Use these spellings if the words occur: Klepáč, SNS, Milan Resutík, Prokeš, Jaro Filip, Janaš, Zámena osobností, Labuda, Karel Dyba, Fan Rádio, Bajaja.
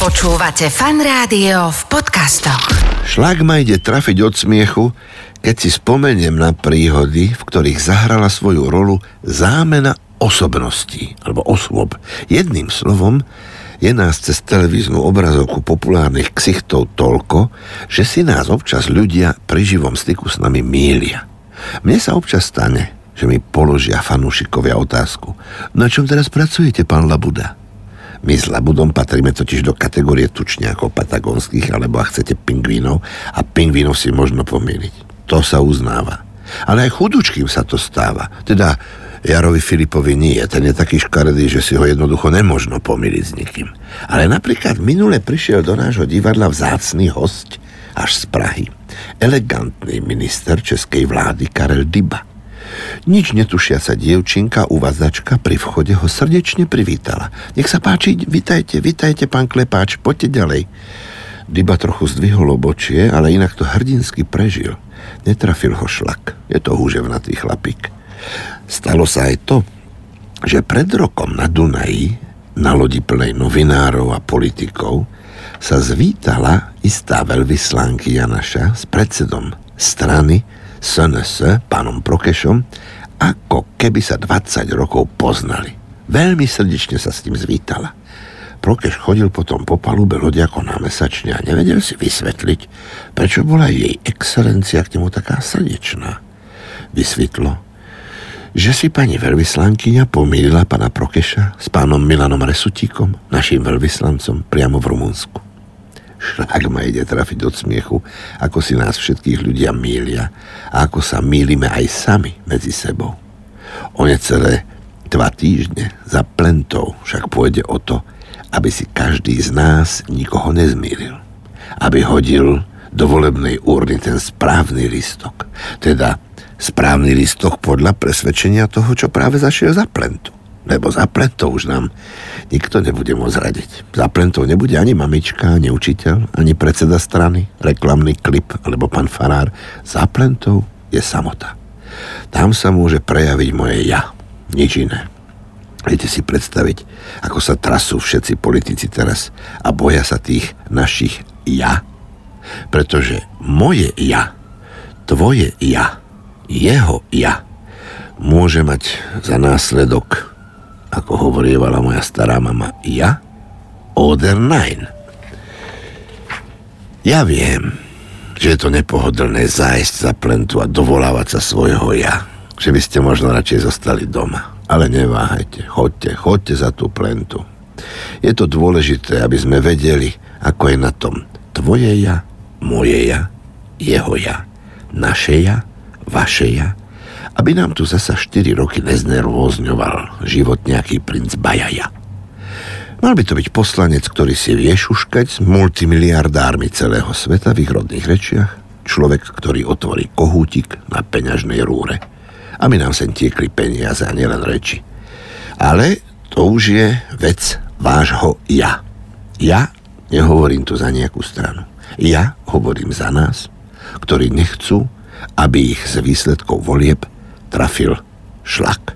Počúvate Fan Rádio v podcastoch. Šľak ma ide trafiť od smiechu, keď si spomeniem na príhody, v ktorých zahrala svoju rolu zámena osobností, alebo osôb. Jedným slovom, je nás cez televíznu obrazovku populárnych ksichtov toľko, že si nás občas ľudia pri živom styku s nami mýlia. Mne sa občas stane, že mi položia fanúšikovia otázku: na čom teraz pracujete, pán Labuda? My s Labudom patríme totiž do kategórie tučniakov patagonských, alebo ak chcete pingvínov, a pingvínov si možno pomýliť. To sa uznáva. Ale aj chudučkým sa to stáva. Teda Jarovi Filipovi nie, ten je taký škaredý, že si ho jednoducho nemožno pomýliť s nikým. Ale napríklad minule prišiel do nášho divadla vzácny hosť až z Prahy. Elegantný minister českej vlády Karel Dyba. Nič netušiaca dievčinka, uvádzačka pri vchode ho srdečne privítala. Nech sa páči, vitajte, pán Klepáč, poďte ďalej. Dyba trochu zdvihol obočie, ale inak to hrdinsky prežil. Netrafil ho šlak, je to húževnatý chlapík. Stalo sa aj to, že pred rokom na Dunaji, na lodi plnej novinárov a politikov, sa zvítala istá veľvyslanky Janaša s predsedom strany SNS, pánom Prokešom, ako keby sa 20 rokov poznali. Veľmi srdečne sa s ním zvítala. Prokeš chodil potom po palube lode ako na mesačne a nevedel si vysvetliť, prečo bola jej excelencia k nemu taká srdečná. Vysvetlo, že si pani veľvyslankyňa pomýlila pana Prokeša s pánom Milanom Resutíkom, našim veľvyslancom priamo v Rumunsku. Šľak ma ide trafiť od smiechu, ako si nás všetkých ľudia mýlia a ako sa mýlime aj sami medzi sebou. O necelé 2 týždne za plentou však pôjde o to, aby si každý z nás nikoho nezmýlil. Aby hodil do volebnej úrny ten správny lístok. Teda správny lístok podľa presvedčenia toho, čo práve zašiel za plentu. Lebo za plentou už nám nikto nebude môcť radiť. Za plentou nebude ani mamička, ani učiteľ, ani predseda strany, reklamný klip alebo pán farár. Za plentou je samota. Tam sa môže prejaviť moje ja, nič iné. Viete si predstaviť, ako sa trasú všetci politici teraz a boja sa tých našich ja? Pretože moje ja, tvoje ja, jeho ja môže mať za následok, ako hovorievala moja stará mama, ja? Oder nein? Ja viem, že je to nepohodlné zájsť za plentu a dovolávať sa svojho ja. Že by ste možno radšej zostali doma. Ale neváhajte, chodte za tú plentu. Je to dôležité, aby sme vedeli, ako je na tom tvoje ja, moje ja, jeho ja, naše ja, vaše ja. Aby nám tu zasa 4 roky neznervózňoval život nejaký princ Bajaja. Mal by to byť poslanec, ktorý si vie šuškať s multimiliardármi celého sveta v ich rodných rečiach, človek, ktorý otvorí kohútik na peňažnej rúre. A my nám sem tiekli peniaze a nielen reči. Ale to už je vec vášho ja. Ja nehovorím tu za nejakú stranu. Ja hovorím za nás, ktorí nechcú, aby ich z výsledkov volieb trafil šľak.